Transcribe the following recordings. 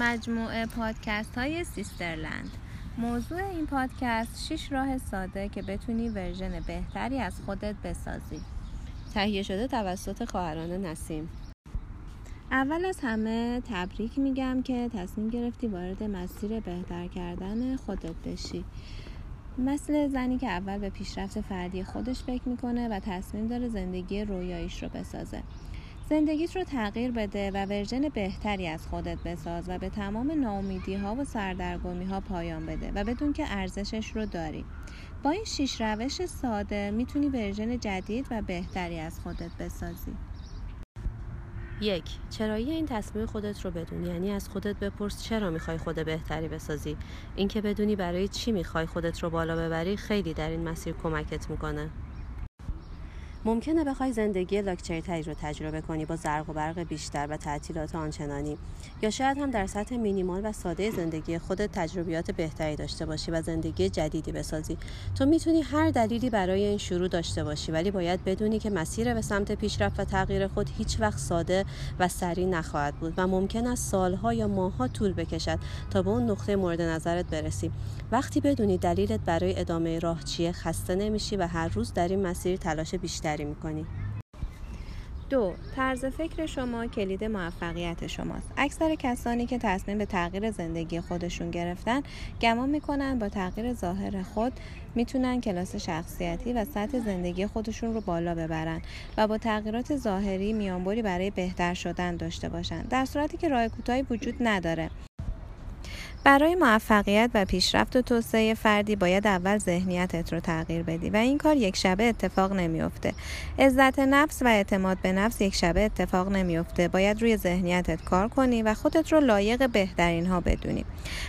مجموعه پادکست های سیسترلند. موضوع این پادکست 6 راه ساده که بتونی ورژن بهتری از خودت بسازی، تهیه شده توسط خواهران نسیم. اول از همه تبریک میگم که تصمیم گرفتی وارد مسیر بهتر کردن خودت بشی. مثل زنی که اول به پیشرفت فردی خودش فکر میکنه و تصمیم داره زندگی رویاییش رو بسازه. زندگیت رو تغییر بده و ورژن بهتری از خودت بساز و به تمام ناامیدی‌ها و سردرگمی‌ها پایان بده و بدون که ارزشش رو داری. با این 6 روش ساده میتونی ورژن جدید و بهتری از خودت بسازی. 1. چرایی این تصمیم خودت رو بدون، یعنی از خودت بپرس چرا میخوای خودت بهتری بسازی. این که بدونی برای چی میخوای خودت رو بالا ببری خیلی در این مسیر کمکت میکنه. ممکنه بخوای زندگی لاکچری رو تجربه کنی با زرق و برق بیشتر و تعطیلات آنچنانی، یا شاید هم در سطح مینیمال و ساده زندگی خودت تجربیات بهتری داشته باشی و زندگی جدیدی بسازی. تو میتونی هر دلیلی برای این شروع داشته باشی، ولی باید بدونی که مسیر به سمت پیشرفت و تغییر خود هیچ وقت ساده و سریع نخواهد بود و ممکن است سالها یا ماهها طول بکشد تا به اون نقطه مورد نظرت برسی. وقتی بدونی دلیلت برای ادامه راه چیه، خسته نمیشی و هر روز در این مسیر تلاش بیشتر میکنی. 2. طرز فکر شما کلید موفقیت شماست. اکثر کسانی که تصمیم به تغییر زندگی خودشون گرفتن گمان میکنن با تغییر ظاهر خود میتونن کلاس شخصیتی و سطح زندگی خودشون رو بالا ببرن و با تغییرات ظاهری میانبری برای بهتر شدن داشته باشن، در صورتی که راه کوتاهی وجود نداره. برای موفقیت و پیشرفت و توسعه فردی باید اول ذهنیتت رو تغییر بدی و این کار یک شبه اتفاق نمیفته. عزت نفس و اعتماد به نفس یک شبه اتفاق نمیفته. باید روی ذهنیتت کار کنی و خودت رو لایق بهترین ها بدونی.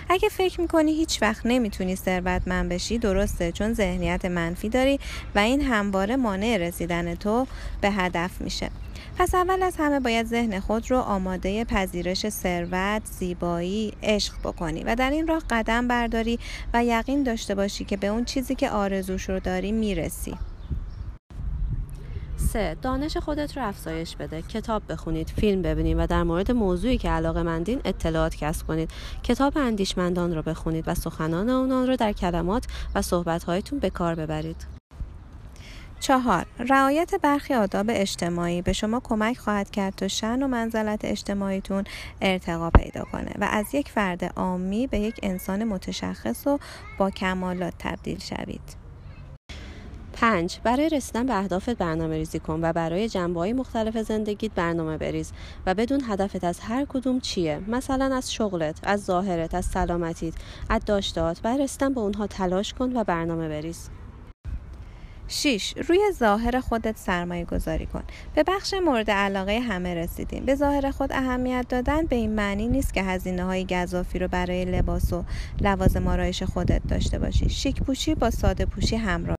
اگه فکر میکنی هیچ وقت نمیتونی ثروتمند بشی، درسته، چون ذهنیت منفی داری و این همواره مانع رسیدن تو به هدف میشه. پس اول از همه باید ذهن خود رو آماده پذیرش ثروت، زیبایی، عشق بکنی و در این راه قدم برداری و یقین داشته باشی که به اون چیزی که آرزوش رو داری میرسی. 3. دانش خودت رو افزایش بده. کتاب بخونید، فیلم ببینید و در مورد موضوعی که علاقه‌مندین اطلاعات کسب کنید. کتاب اندیشمندان رو بخونید و سخنان اونان رو در کلمات و صحبت‌هایتون به کار ببرید. 4. رعایت برخی آداب اجتماعی به شما کمک خواهد کرد تا شأن و منزلت اجتماعیتون ارتقا پیدا کنه و از یک فرد عامی به یک انسان متشخص و با کمالات تبدیل شوید. 5. برای رسیدن به اهدافت برنامه ریزی کن و برای جنبه‌های مختلف زندگیت برنامه بریز و بدون هدفت از هر کدوم چیه، مثلا از شغلت، از ظاهرت، از سلامتیت، از داشته‌هات، برای رسیدن به اونها تلاش کن و برنامه بریز. 6. روی ظاهر خودت سرمایه گذاری کن. به بخش مورد علاقه همه رسیدیم. به ظاهر خود اهمیت دادن به این معنی نیست که هزینه‌های گزافی رو برای لباس و لوازم آرایش خودت داشته باشی. شیک پوشی با ساده پوشی همراه.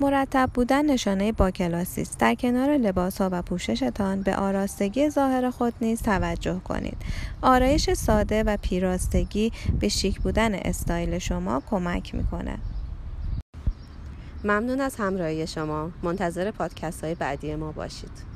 مرتب بودن نشانه باکلاسی است. در کنار لباس‌ها و پوششتان به آراستگی ظاهر خود نیز توجه کنید. آرایش ساده و پیراستگی به شیک بودن استایل شما کمک می‌کند. ممنون از همراهی شما. منتظر پادکست‌های بعدی ما باشید.